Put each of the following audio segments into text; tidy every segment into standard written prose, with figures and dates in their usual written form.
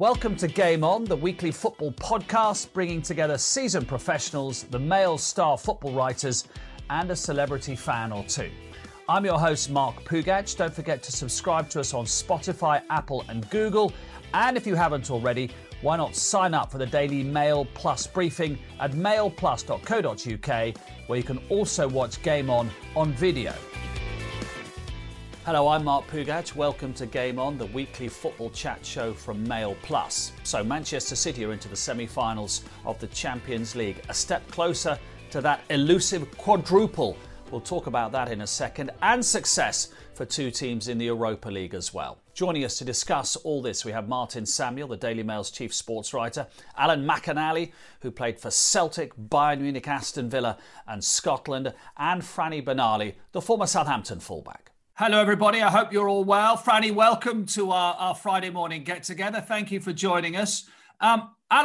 Welcome to Game On, the weekly football podcast, bringing together seasoned professionals, the male star football writers, and a celebrity fan or two. I'm your host, Mark Pougatch. Don't forget to subscribe to us on Spotify, Apple, and Google. And if you haven't already, why not sign up for the Daily Mail Plus briefing at mailplus.co.uk, where you can also watch Game On video. Hello, I'm Mark Pougatch. Welcome to Game On, the weekly football chat show from Mail Plus. So Manchester City are into the semi-finals of the Champions League, a step closer to that elusive quadruple. We'll talk about that in a second, and success for two teams in the Europa League as well. Joining us to discuss all this, we have Martin Samuel, the Daily Mail's chief sports writer, Alan McAnally, who played for Celtic, Bayern Munich, Aston Villa and Scotland, and Franny Benali, the former Southampton fullback. Hello, everybody. I hope you're all well. Franny, welcome to our Friday morning get-together. Thank you for joining us. Alan,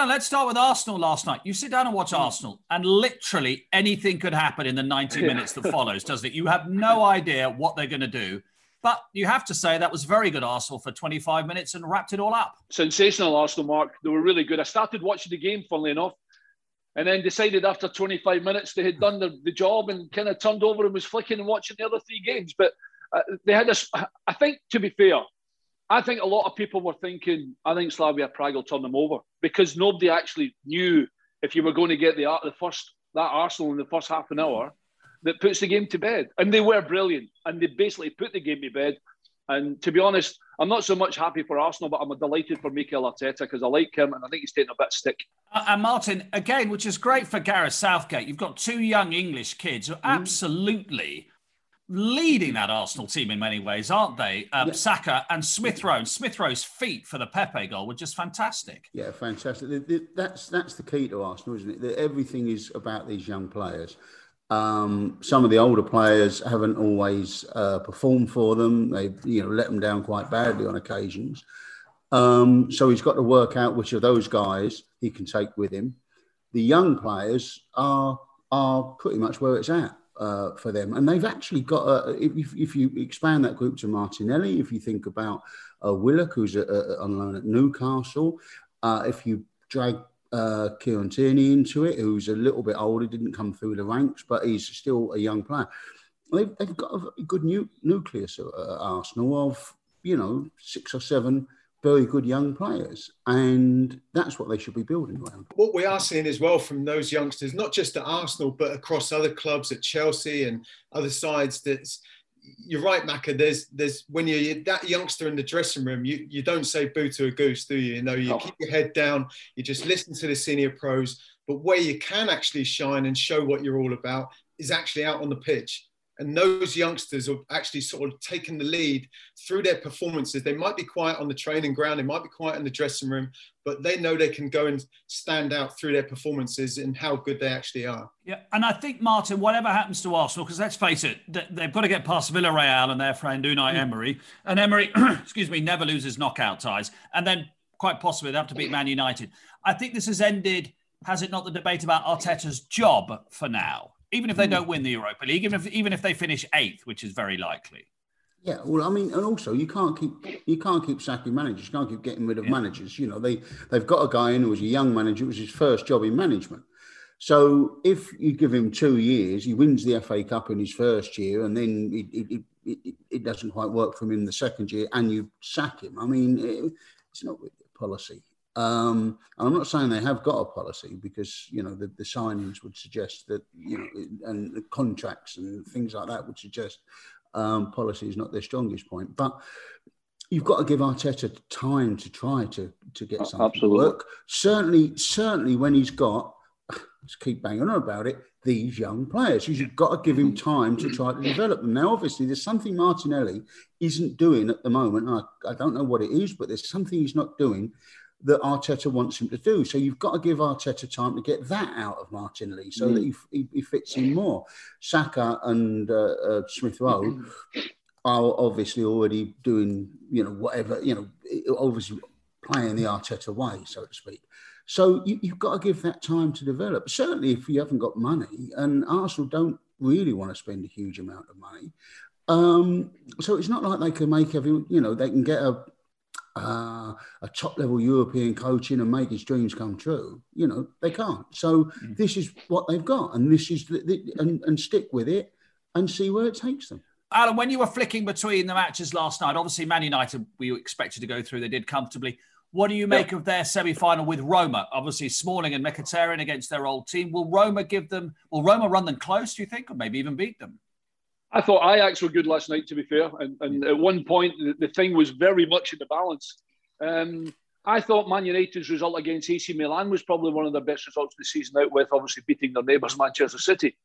let's start with Arsenal last night. You sit down and watch Arsenal, and literally anything could happen in the 90 minutes that follows, doesn't it? You have no idea what they're going to do. But you have to say that was very good Arsenal for 25 minutes and wrapped it all up. Sensational Arsenal, Mark. They were really good. I started watching the game, funnily enough, and then decided after 25 minutes they had done the job and kind of turned over and was flicking and watching the other three games. But they had this, I think, to be fair, I think a lot of people were thinking, I think Slavia Prague will turn them over, because nobody actually knew if you were going to get that Arsenal in the first half an hour that puts the game to bed. And they were brilliant, and they basically put the game to bed. And to be honest, I'm not so much happy for Arsenal, but I'm delighted for Mikel Arteta, because I like him and I think he's taking a bit of stick. And Martin, again, which is great for Gareth Southgate, you've got two young English kids who absolutely leading that Arsenal team in many ways, aren't they? Saka and Smith-Rowe. And Smith-Rowe's feet for the Pepe goal were just fantastic. Yeah, fantastic. That's the key to Arsenal, isn't it? That everything is about these young players. Some of the older players haven't always performed for them. They've let them down quite badly on occasions. So he's got to work out which of those guys he can take with him. The young players are pretty much where it's at. For them, and they've actually got if you expand that group to Martinelli, if you think about Willock, who's on loan at Newcastle, if you drag Kieran Tierney into it, who's a little bit older, didn't come through the ranks, but he's still a young player. They've got a good nucleus at Arsenal of 6 or 7 very good young players, and that's what they should be building around. What we are seeing as well from those youngsters, not just at Arsenal, but across other clubs at Chelsea and other sides, that's, you're right, Macca, there's when you're that youngster in the dressing room, you don't say boo to a goose, do you? You keep your head down, you just listen to the senior pros, but where you can actually shine and show what you're all about is actually out on the pitch. And those youngsters have actually sort of taken the lead through their performances. They might be quiet on the training ground, they might be quiet in the dressing room, but they know they can go and stand out through their performances and how good they actually are. Yeah, and I think, Martin, whatever happens to Arsenal, because let's face it, they've got to get past Villarreal and their friend Unai Emery. And Emery, excuse me, never loses knockout ties. And then, quite possibly, they have to beat Man United. I think this has ended, has it not, the debate about Arteta's job for now? Even if they don't win the Europa League, even if they finish 8th, which is very likely. Yeah, well, I mean, and also you can't keep sacking managers. You can't keep getting rid of managers. They've got a guy in who was a young manager. It was his first job in management. So if you give him 2 years, he wins the FA Cup in his first year, and then it doesn't quite work for him in the second year, and you sack him. I mean, it's not really a policy. And I'm not saying they have got a policy, because the signings would suggest that, and the contracts and things like that would suggest policy is not their strongest point. But you've got to give Arteta time to try to get something to work. Certainly when he's got, let's keep banging on about it, these young players. You've got to give him time to try to develop them. Now, obviously, there's something Martinelli isn't doing at the moment. I don't know what it is, but there's something he's not doing that Arteta wants him to do. So you've got to give Arteta time to get that out of Martinelli so that he fits in more. Saka and Smith-Rowe are obviously already doing, obviously playing the Arteta way, so to speak. So you've got to give that time to develop. Certainly if you haven't got money, and Arsenal don't really want to spend a huge amount of money. So it's not like they can make they can get a a top-level European coach in and make his dreams come true. You know, they can't. So this is what they've got, and this is and stick with it and see where it takes them. Alan, when you were flicking between the matches last night, obviously Man United, we expected to go through. They did comfortably. What do you make of their semi-final with Roma? Obviously, Smalling and Mkhitaryan against their old team. Will Roma run them close, do you think, or maybe even beat them? I thought Ajax were good last night, to be fair. And at one point, the thing was very much in the balance. I thought Man United's result against AC Milan was probably one of their best results this season out with, obviously beating their neighbours, Manchester City.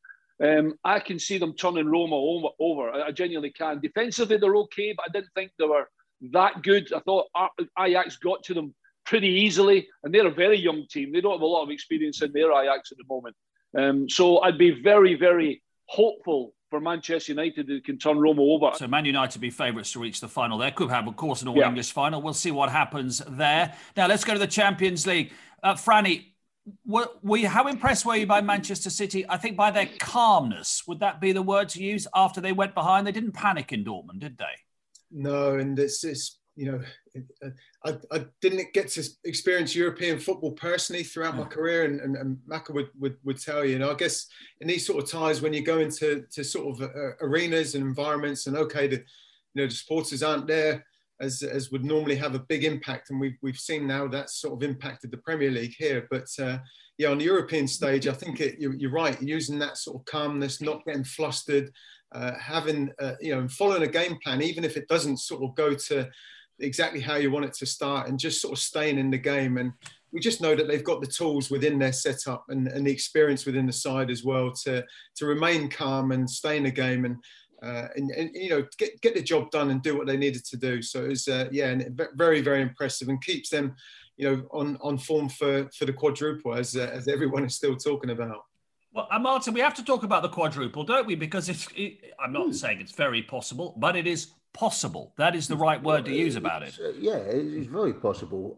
I can see them turning Roma over. I genuinely can. Defensively, they're okay, but I didn't think they were that good. I thought Ajax got to them pretty easily, and they're a very young team. They don't have a lot of experience in their Ajax at the moment. So I'd be very, very hopeful for Manchester United that can turn Roma over. So Man United be favourites to reach the final. There could have, of course, an all-English final. We'll see what happens there. Now, let's go to the Champions League. Franny, how impressed were you by Manchester City? I think by their calmness. Would that be the word to use after they went behind? They didn't panic in Dortmund, did they? No, and it's you know, I didn't get to experience European football personally throughout my career, and Macca would tell you. And I guess in these sort of ties, when you go into sort of arenas and environments, and the supporters aren't there as would normally have a big impact, and we've seen now that's sort of impacted the Premier League here. But on the European stage, I think you're right. Using that sort of calmness, not getting flustered. Following a game plan, even if it doesn't sort of go to exactly how you want it to start, and just sort of staying in the game. And we just know that they've got the tools within their setup and the experience within the side as well to remain calm and stay in the game and get the job done and do what they needed to do. So it was and very, very impressive, and keeps them on form for the quadruple as everyone is still talking about. Well, Martin, we have to talk about the quadruple, don't we? Because I'm not saying it's very possible, but it is possible. That is the right word to use about it. It's very possible.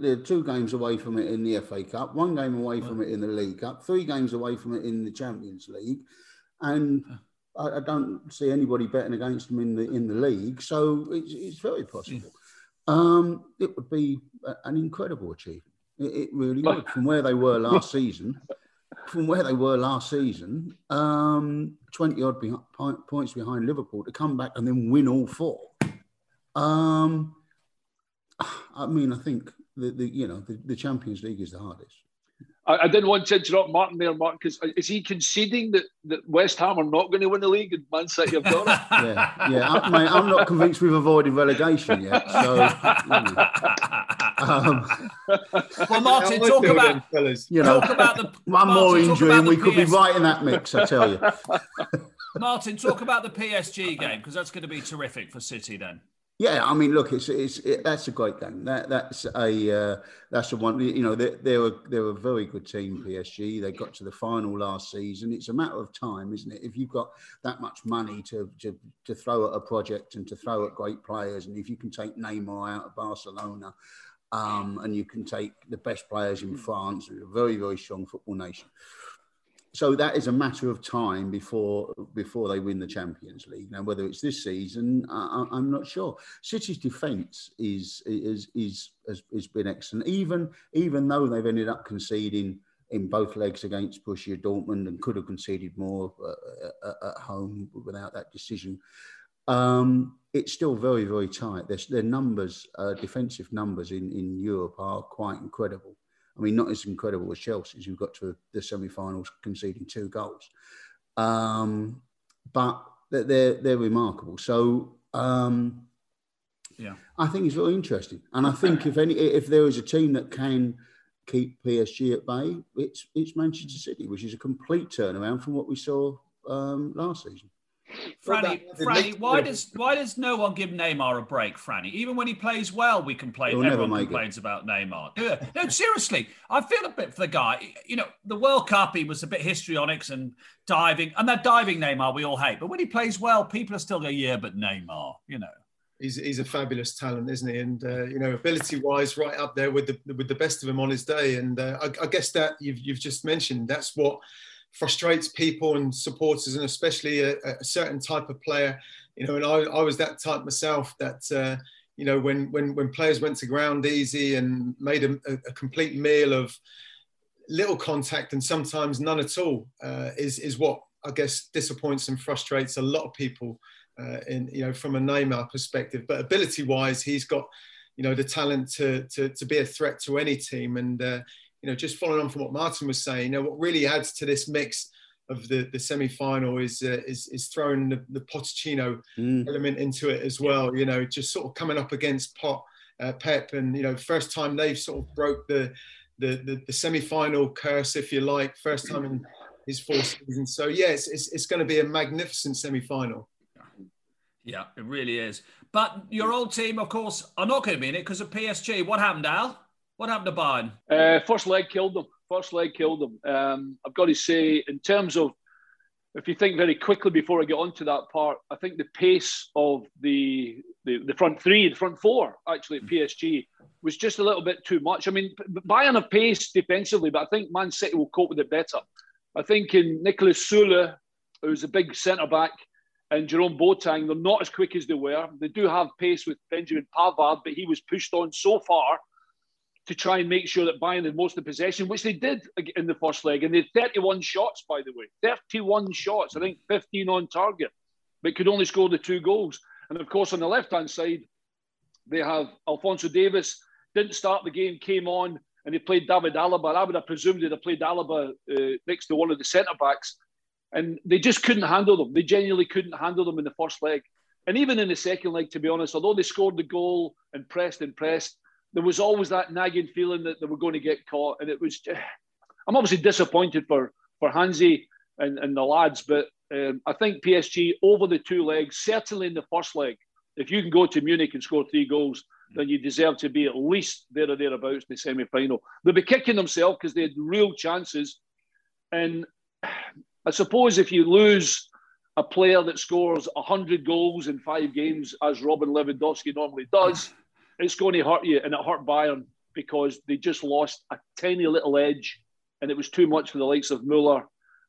They're 2 games away from it in the FA Cup, 1 game away from it in the League Cup, 3 games away from it in the Champions League, and I don't see anybody betting against them in the league. So it's very possible. It would be an incredible achievement. It really would, from where they were last season. 20-odd points behind Liverpool, to come back and then win all 4. I think the Champions League is the hardest. I didn't want to interrupt Martin there, Mark, because is he conceding that West Ham are not going to win the league and Man City have done it? Mate, I'm not convinced we've avoided relegation yet. So, well, Martin, talk about the could be right in that mix, I tell you. Martin, talk about the PSG game, because that's going to be terrific for City then. Yeah, I mean, look, that's a great game. That's a one. They're a very good team, PSG. They got to the final last season. It's a matter of time, isn't it? If you've got that much money to throw at a project and to throw at great players, and if you can take Neymar out of Barcelona, and you can take the best players in France, a very, very strong football nation. So that is a matter of time before they win the Champions League. Now, whether it's this season, I'm not sure. City's defence has been excellent, even though they've ended up conceding in both legs against Borussia Dortmund and could have conceded more at home without that decision. It's still very, very tight. Their numbers, defensive numbers in Europe, are quite incredible. I mean, not as incredible as Chelsea's, who got to the semi-finals conceding 2 goals. But they're remarkable. So, I think it's very interesting. And I think if there is a team that can keep PSG at bay, it's Manchester City, which is a complete turnaround from what we saw last season. Franny, why does no one give Neymar a break, Franny? Even when he plays well, we complain. Everyone complains about Neymar. No, seriously, I feel a bit for the guy. The World Cup, he was a bit histrionics and diving. And that diving Neymar we all hate. But when he plays well, people are still going, yeah, but Neymar, He's a fabulous talent, isn't he? And, ability-wise, right up there with the best of them on his day. And I guess that you've just mentioned, that's what frustrates people and supporters, and especially a certain type of player, and I was that type myself that you know, when players went to ground easy and made a complete meal of little contact and sometimes none at all, is what I guess disappoints and frustrates a lot of people, in, you know, from a Neymar perspective. But ability-wise, he's got, you know, the talent to be a threat to any team. And you know, just following on from what Martin was saying, you know, what really adds to this mix of the semi-final is throwing the Pochettino element into it as well. You know, just sort of coming up against Pep, and you know, first time they've sort of broke the semi-final curse, if you like, first time in his 4 seasons. So yeah, it's going to be a magnificent semi-final. Yeah, it really is. But your old team, of course, are not going to be in it because of PSG. What happened, Al? What happened to Bayern? First leg killed them. First leg killed them. I've got to say, in terms of, if you think very quickly before I get on to that part, I think the pace of the front three, the front four, actually, at PSG was just a little bit too much. I mean, Bayern have pace defensively, but I think Man City will cope with it better. I think in Nicolas Soule, who's a big centre-back, and Jerome Boateng, they're not as quick as they were. They do have pace with Benjamin Pavard, but he was pushed on so far to try and make sure that Bayern had most of the possession, which they did in the first leg. And they had 31 shots, by the way. 31 shots, I think 15 on target, but could only score the 2 goals. And, of course, on the left-hand side, they have Alphonso Davies. Didn't start the game, came on, and they played David Alaba. I would have presumed they'd have played Alaba next to one of the centre-backs. And they just couldn't handle them. They genuinely couldn't handle them in the first leg. And even in the second leg, to be honest, although they scored the goal and pressed, there was always that nagging feeling that they were going to get caught. And it was, I'm obviously disappointed for Hansi and the lads, but I think PSG over the 2 legs, certainly in the first leg, if you can go to Munich and score 3 goals, then you deserve to be at least there or thereabouts in the semi-final. They'll be kicking themselves because they had real chances. And I suppose if you lose a player that scores 100 goals in 5 games, as Robin Lewandowski normally does, it's going to hurt you. And it hurt Bayern because they just lost a tiny little edge, and it was too much for the likes of Müller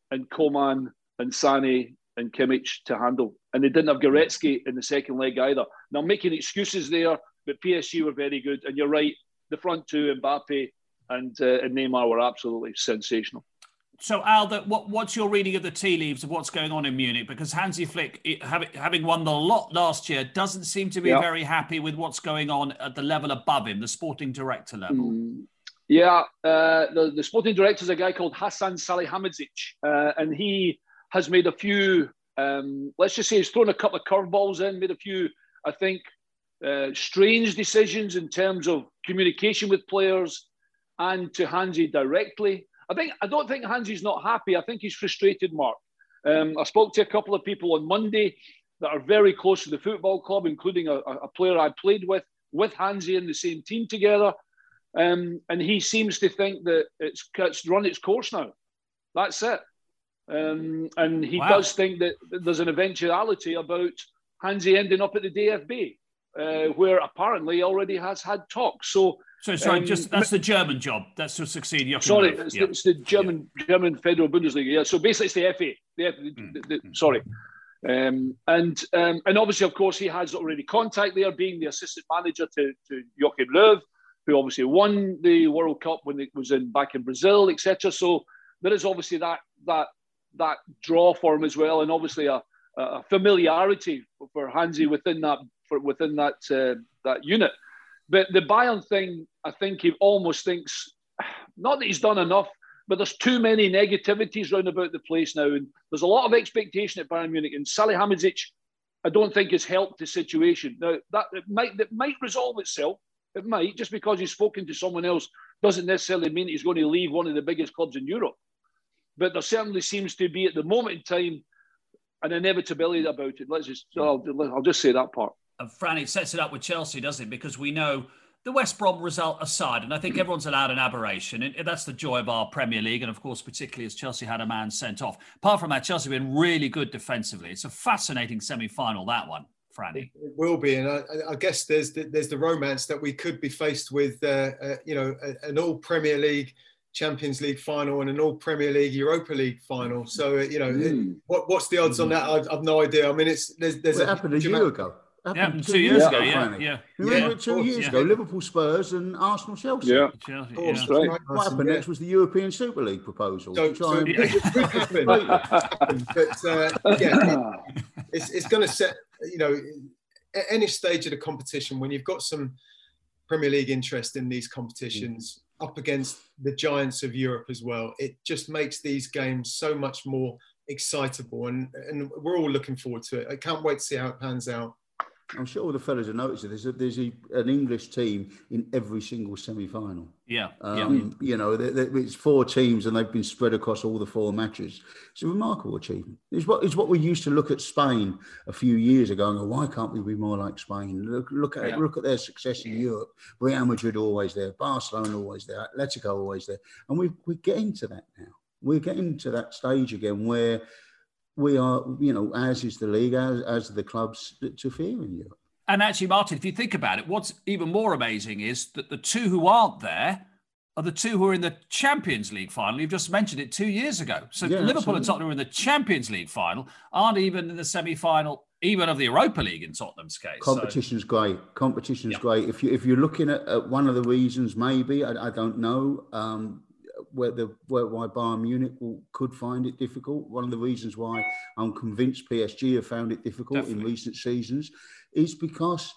and Coman and Sané and Kimmich to handle. And they didn't have Goretzka in the second leg either. Now, I'm making excuses there, but PSG were very good. And you're right, the front 2, Mbappe and Neymar, were absolutely sensational. So, Al, what's your reading of the tea leaves of what's going on in Munich? Because Hansi Flick, having won the lot last year, doesn't seem to be very happy with what's going on at the level above him, the sporting director level. The sporting director is a guy called Hasan Salihamidzic, and he has made a few, let's just say he's thrown a couple of curveballs in, made a few, I think, strange decisions in terms of communication with players and to Hansi directly. I don't think Hansi's not happy. I think he's frustrated, Mark. I spoke to a couple of people on Monday that are very close to the football club, including a player I played with Hansi in the same team together. And he seems to think that it's run its course now. That's it. And he does think that there's an eventuality about Hansi ending up at the DFB, where apparently he already has had talks. So that's the German job. That's to succeed. It's the German Federal Bundesliga. Yeah. So basically, it's the FA. And obviously, of course, he has already contact there, being the assistant manager to Joachim Löw, who obviously won the World Cup when it was back in Brazil, etc. So there is obviously that draw for him as well, and obviously a familiarity for Hansi within that unit. But the Bayern thing, I think he almost thinks, not that he's done enough, but there's too many negativities round about the place now. And there's a lot of expectation at Bayern Munich. And Salihamidzic, I don't think, has helped the situation. Now, that might resolve itself. It might. Just because he's spoken to someone else doesn't necessarily mean he's going to leave one of the biggest clubs in Europe. But there certainly seems to be, at the moment in time, an inevitability about it. I'll just say that part. And Franny sets it up with Chelsea, doesn't it? Because we know the West Brom result aside, and I think everyone's allowed an aberration, and that's the joy of our Premier League, and of course, particularly as Chelsea had a man sent off. Apart from that, Chelsea have been really good defensively. It's a fascinating semi-final, that one, Franny. It will be, and I guess there's the romance that we could be faced with, you know, an all-Premier League Champions League final and an all Premier League Europa League final. So, you know, what's the odds on that? I've no idea. I mean, there's what happened a year ago. happened 2 years ago. Remember 2 years ago, Liverpool, Spurs, and Arsenal, Chelsea. Yeah, Chelsea, right. What happened next was the European Super League proposal. It's going to set, you know, at any stage of the competition, when you've got some Premier League interest in these competitions up against the giants of Europe as well, it just makes these games so much more excitable, and we're all looking forward to it. I can't wait to see how it pans out. I'm sure all the fellas have noticed it. There's an English team in every single semi-final. You know, it's four teams and they've been spread across all the four matches. It's a remarkable achievement. It's what we used to look at Spain a few years ago and go, why can't we be more like Spain? Look at their success in Europe. Real Madrid always there, Barcelona always there, Atletico always there. And we're getting to that now. We're getting to that stage again where we are, you know, as is the league, as the clubs, to fear in Europe. And actually, Martin, if you think about it, what's even more amazing is that the two who aren't there are the two who are in the Champions League final. You've just mentioned it 2 years ago. So Liverpool and Tottenham are in the Champions League final, aren't even in the semi-final, even of the Europa League in Tottenham's case. Competition's great. Competition's great. If you're looking at one of the reasons, maybe, I don't know, why Bayern Munich could find it difficult. One of the reasons why I'm convinced PSG have found it difficult in recent seasons is because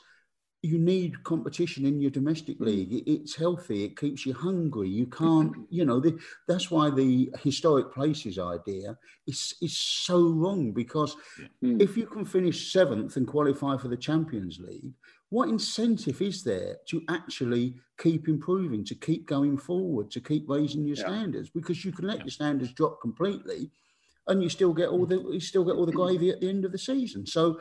you need competition in your domestic league. It's healthy. It keeps you hungry. You can't, that's why the historic places idea is so wrong, because if you can finish seventh and qualify for the Champions League, what incentive is there to actually keep improving, to keep going forward, to keep raising your standards? Because you can let your standards drop completely, and you still get all the gravy at the end of the season. So,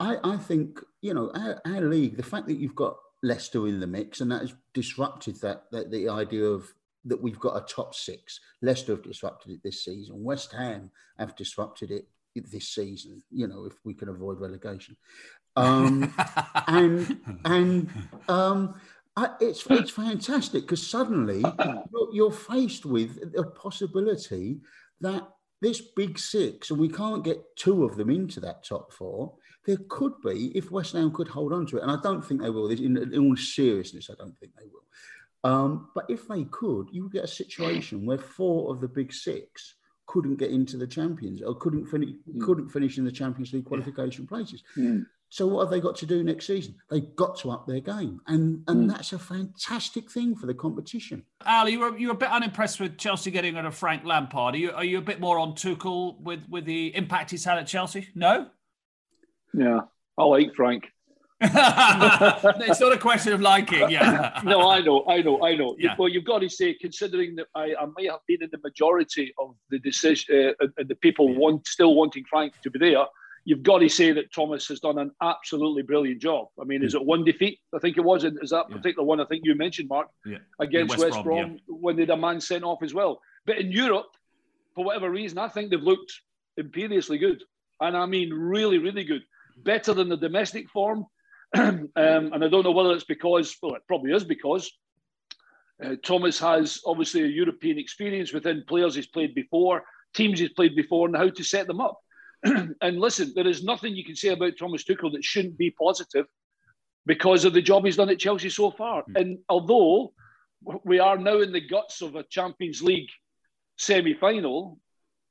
I think our league. The fact that you've got Leicester in the mix, and that has disrupted that the idea of that we've got a top six. Leicester have disrupted it this season. West Ham have disrupted it this season. You know, if we can avoid relegation. It's fantastic, because suddenly you're faced with a possibility that this big six, and we can't get two of them into that top four, there could be, if West Ham could hold on to it, and I don't think they will, in all seriousness, I don't think they will. But if they could, you would get a situation where four of the big six couldn't get into the Champions, or couldn't finish in the Champions League qualification places. Yeah. So what have they got to do next season? They've got to up their game. And that's a fantastic thing for the competition. Al, you were a bit unimpressed with Chelsea getting rid of Frank Lampard. Are you a bit more on Tuchel with the impact he's had at Chelsea? No? Yeah, I like Frank. It's not a question of liking, No, I know. Yeah. Well, you've got to say, considering that I may have been in the majority of the decision, and the people still wanting Frank to be there, you've got to say that Thomas has done an absolutely brilliant job. I mean, is it one defeat? I think it was. Is that particular one I think you mentioned, Mark, against West Brom when they had a man sent off as well. But in Europe, for whatever reason, I think they've looked imperiously good. And I mean, really, really good. Better than the domestic form. And I don't know whether it's because, well, it probably is because Thomas has obviously a European experience within players he's played before, teams he's played before, and how to set them up. And listen, there is nothing you can say about Thomas Tuchel that shouldn't be positive because of the job he's done at Chelsea so far. And although we are now in the guts of a Champions League semi-final,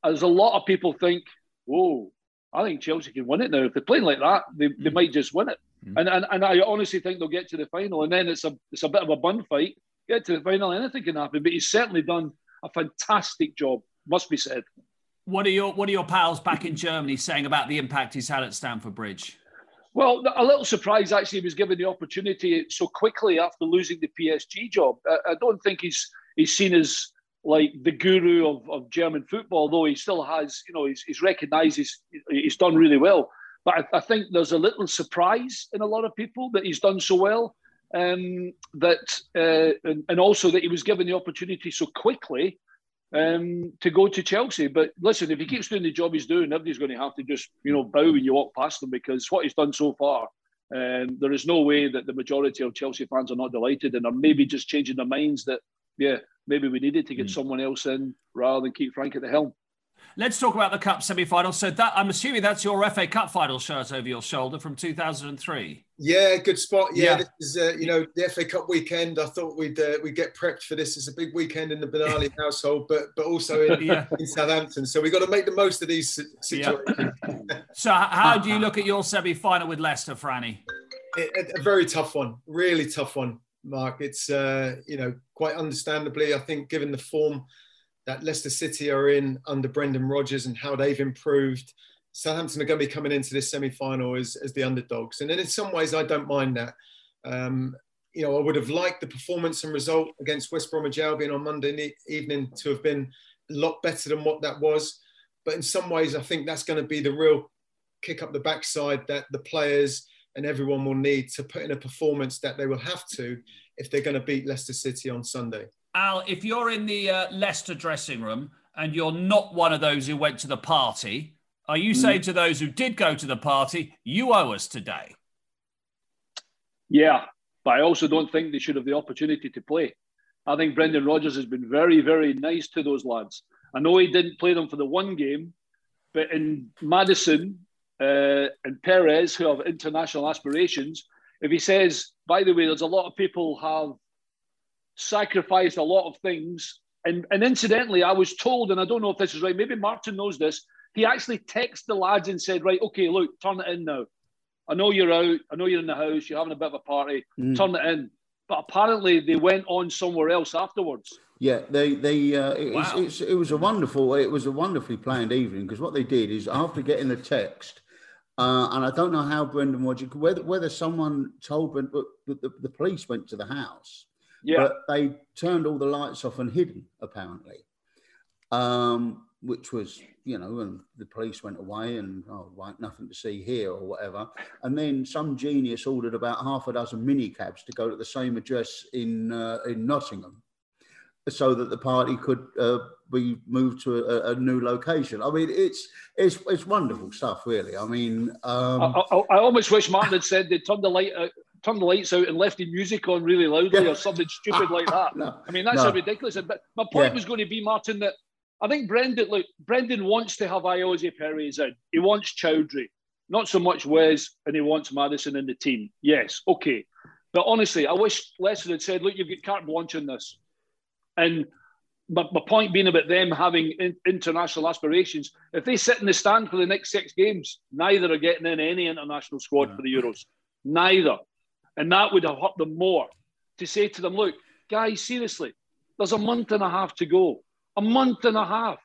as a lot of people think, whoa, I think Chelsea can win it now. If they're playing like that, they might just win it. And I honestly think they'll get to the final. And then it's a bit of a bun fight. Get to the final, anything can happen. But he's certainly done a fantastic job, must be said. What are your pals back in Germany saying about the impact he's had at Stamford Bridge? Well, a little surprised actually he was given the opportunity so quickly after losing the PSG job. I don't think he's seen as like the guru of German football, though he still has, he's recognised he's done really well. But I think there's a little surprise in a lot of people that he's done so well, and also that he was given the opportunity so quickly to go to Chelsea. But listen, if he keeps doing the job he's doing, everybody's going to have to just bow when you walk past them, because what he's done so far, there is no way that the majority of Chelsea fans are not delighted and are maybe just changing their minds that maybe we needed to get someone else in rather than keep Frank at the helm. Let's talk about the Cup semi-final. So that, I'm assuming that's your FA Cup final shirt over your shoulder from 2003. Yeah, good spot. Yeah, this is, the FA Cup weekend. I thought we'd get prepped for this. It's a big weekend in the Benali household, but also in Southampton. So we've got to make the most of these situations. Yeah. So how do you look at your semi-final with Leicester, Franny? A very tough one, really tough one, Mark. It's, quite understandably, I think, given the form that Leicester City are in under Brendan Rodgers and how they've improved, Southampton are going to be coming into this semi-final as the underdogs. And then in some ways, I don't mind that. I would have liked the performance and result against West Bromwich Albion on Monday evening to have been a lot better than what that was. But in some ways, I think that's going to be the real kick up the backside that the players and everyone will need to put in a performance that they will have to if they're going to beat Leicester City on Sunday. Al, if you're in the Leicester dressing room and you're not one of those who went to the party, are you saying to those who did go to the party, you owe us today? Yeah, but I also don't think they should have the opportunity to play. I think Brendan Rodgers has been very, very nice to those lads. I know he didn't play them for the one game, but in Madison and Perez, who have international aspirations, if he says, by the way, there's a lot of people have sacrificed a lot of things. And incidentally, I was told, and I don't know if this is right, maybe Martin knows this, he actually texted the lads and said, right, okay, look, turn it in now. I know you're out. I know you're in the house. You're having a bit of a party. Turn it in. But apparently they went on somewhere else afterwards. Yeah, it was a wonderfully planned evening, because what they did is, after getting the text, and I don't know how Brendan Rodgers, whether someone told them, but the police went to the house. Yeah. But they turned all the lights off and hidden, apparently. Which was, and the police went away and, nothing to see here or whatever. And then some genius ordered about half a dozen minicabs to go to the same address in Nottingham so that the party could be moved to a new location. I mean, it's wonderful stuff, really. I mean... I almost wish Martin had said they turned the lights out and left the music on really loudly or something stupid like that. No, I mean, that's so ridiculous. But my point was going to be, Martin, that I think Brendan wants to have Ayoze Perez in. He wants Chowdhury, not so much Wes, and he wants Madison in the team. Yes, okay. But honestly, I wish Leicester had said, look, you've got carte blanche in this. And my point being about them having international aspirations, if they sit in the stand for the next six games, neither are getting in any international squad for the Euros. Neither. And that would have hurt them more. To say to them, look, guys, seriously, there's a month and a half to go. A month and a half.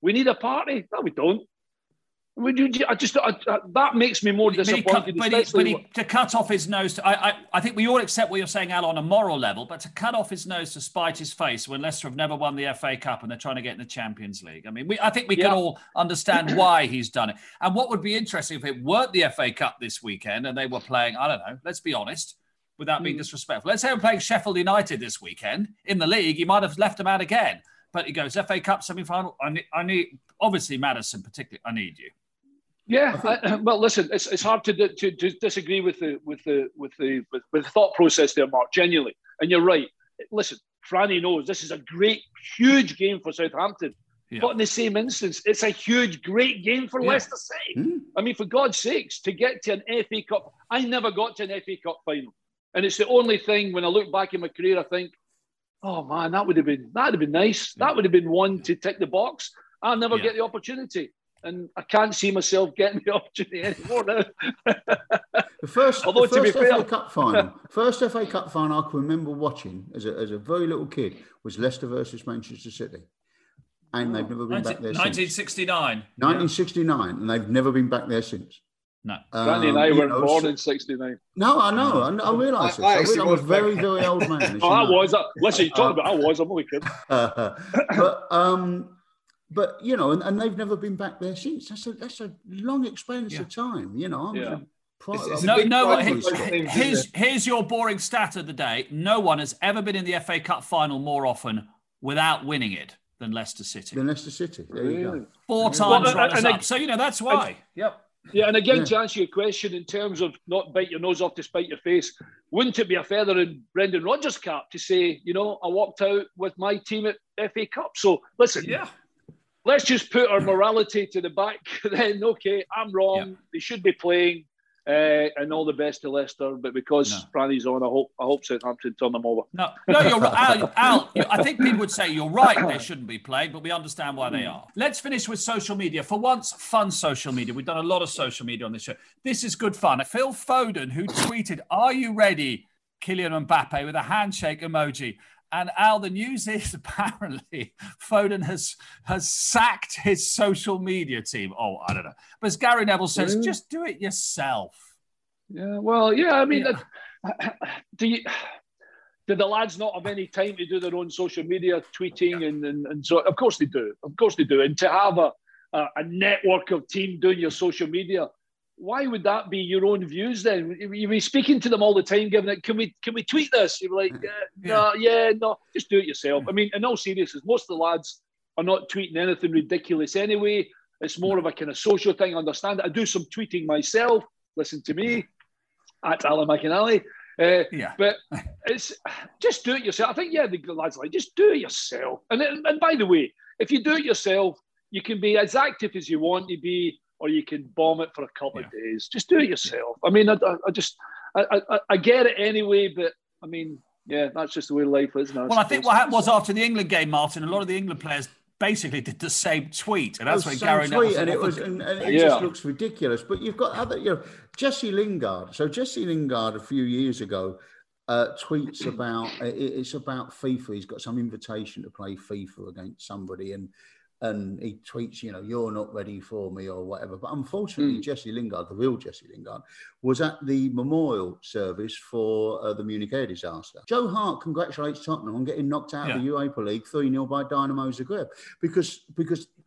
We need a party. No, we don't. We do. That makes me more disappointed. To cut off his nose. I think we all accept what you're saying, Al, on a moral level. But to cut off his nose to spite his face when Leicester have never won the FA Cup and they're trying to get in the Champions League. I mean, I think we can all understand why he's done it. And what would be interesting if it weren't the FA Cup this weekend and they were playing, I don't know. Let's be honest, without being disrespectful. Let's say we're playing Sheffield United this weekend in the league. You might have left them out again. But it goes FA Cup semi-final. I need obviously Madison particularly. I need you. Yeah, well, listen, it's hard to disagree with the thought process there, Mark. Genuinely, and you're right. Listen, Franny knows this is a great, huge game for Southampton. Yeah. But in the same instance, it's a huge, great game for Leicester City. I mean, for God's sakes, to get to an FA Cup. I never got to an FA Cup final, and it's the only thing when I look back in my career, I think, oh man, that would have been nice. That would have been one to tick the box. I'll never get the opportunity, and I can't see myself getting the opportunity anymore now. First FA Cup final I can remember watching as a very little kid was Leicester versus Manchester City, and they've never been back there since. 1969, and they've never been back there since. No, Randy and I weren't born in '69. No, I know. I realise it. I was very, very old man. I was. Listen, you're talking about I was. I'm only kidding. But and they've never been back there since. That's a long expanse of time. Here's your boring stat of the day. No one has ever been in the FA Cup final more often without winning it than Leicester City. There you go. Four times runners up. So that's why. Yep. Yeah, and again, to answer your question in terms of not bite your nose off to spite your face, wouldn't it be a feather in Brendan Rodgers' cap to say, I walked out with my team at FA Cup? So, listen, let's just put our morality to the back then. Okay, I'm wrong. Yeah. They should be playing. And all the best to Leicester, but because Franny's on, I hope Southampton turn them over. No, you're right. Al, I think people would say you're right, they shouldn't be played, but we understand why they are. Let's finish with social media. For once, fun social media. We've done a lot of social media on this show. This is good fun. Phil Foden, who tweeted, "Are you ready, Kylian Mbappe?" with a handshake emoji. And Al, the news is apparently Foden has sacked his social media team. Oh, I don't know. But as Gary Neville says, just do it yourself. Yeah, well, yeah, I mean, do the lads not have any time to do their own social media tweeting? Yeah. And so, of course they do. Of course they do. And to have a network of team doing your social media, why would that be your own views then? You'd be speaking to them all the time, giving it, can we tweet this? You'd be like, no, just do it yourself. I mean, in all seriousness, most of the lads are not tweeting anything ridiculous anyway. It's more of a kind of social thing, I understand it. I do some tweeting myself, listen to me, at Alan McAnally. But it's just do it yourself. I think, the lads are like, just do it yourself. And by the way, if you do it yourself, you can be as active as you want to be, or you can bomb it for a couple of days. Just do it yourself. I mean, I get it anyway, but I mean, that's just the way life is now. Well, I think what happened was after the England game, Martin, a lot of the England players basically did the same tweet, and that's when Gary Neville said, and it just looks ridiculous. But you've got other, Jesse Lingard. So Jesse Lingard a few years ago tweets about it's about FIFA. He's got some invitation to play FIFA against somebody, and he tweets, "You're not ready for me" or whatever. But unfortunately, Jesse Lingard, the real Jesse Lingard, was at the memorial service for the Munich air disaster. Joe Hart congratulates Tottenham on getting knocked out of the UEFA League 3-0 by Dynamo Zagreb because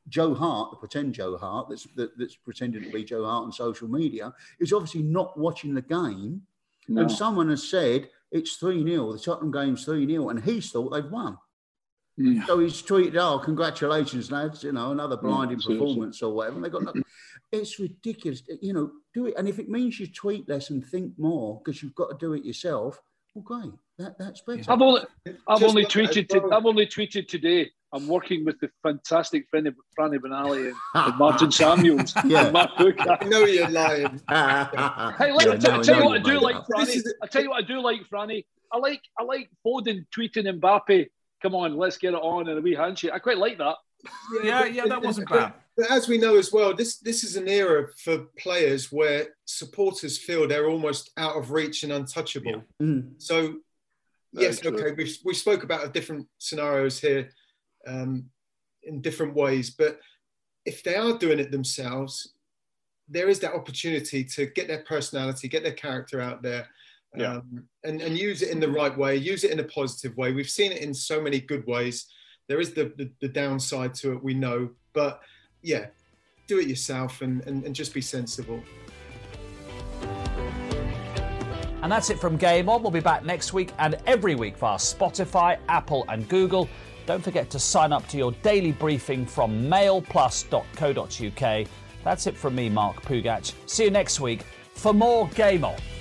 Joe Hart, the pretend Joe Hart, that's pretending to be Joe Hart on social media, is obviously not watching the game. No. And someone has said, it's 3-0, the Tottenham game's 3-0, and he's thought they've won. Yeah. So he's tweeted, "Oh, congratulations, lads! Another blinding performance or whatever." And they got nothing. It's ridiculous. Do it, and if it means you tweet less and think more because you've got to do it yourself, well, great. That's better. I've only tweeted today. I'm working with the fantastic friend of Franny Benali and Martin Samuel. And Mark Pougatch. I know you're lying. I tell you what I do like, Franny. I like Foden tweeting Mbappe, "Come on, let's get it on," and a wee handshake. I quite like that. That wasn't bad. But as we know as well, this is an era for players where supporters feel they're almost out of reach and untouchable. Yeah. Mm. So, we spoke about different scenarios here in different ways, but if they are doing it themselves, there is that opportunity to get their personality, get their character out there. Yeah. And use it in the right way, use it in a positive way. We've seen it in so many good ways. There is the downside to it, we know. But do it yourself and just be sensible. And that's it from Game On. We'll be back next week and every week via Spotify, Apple and Google. Don't forget to sign up to your daily briefing from mailplus.co.uk. That's it from me, Mark Pougatch. See you next week for more Game On.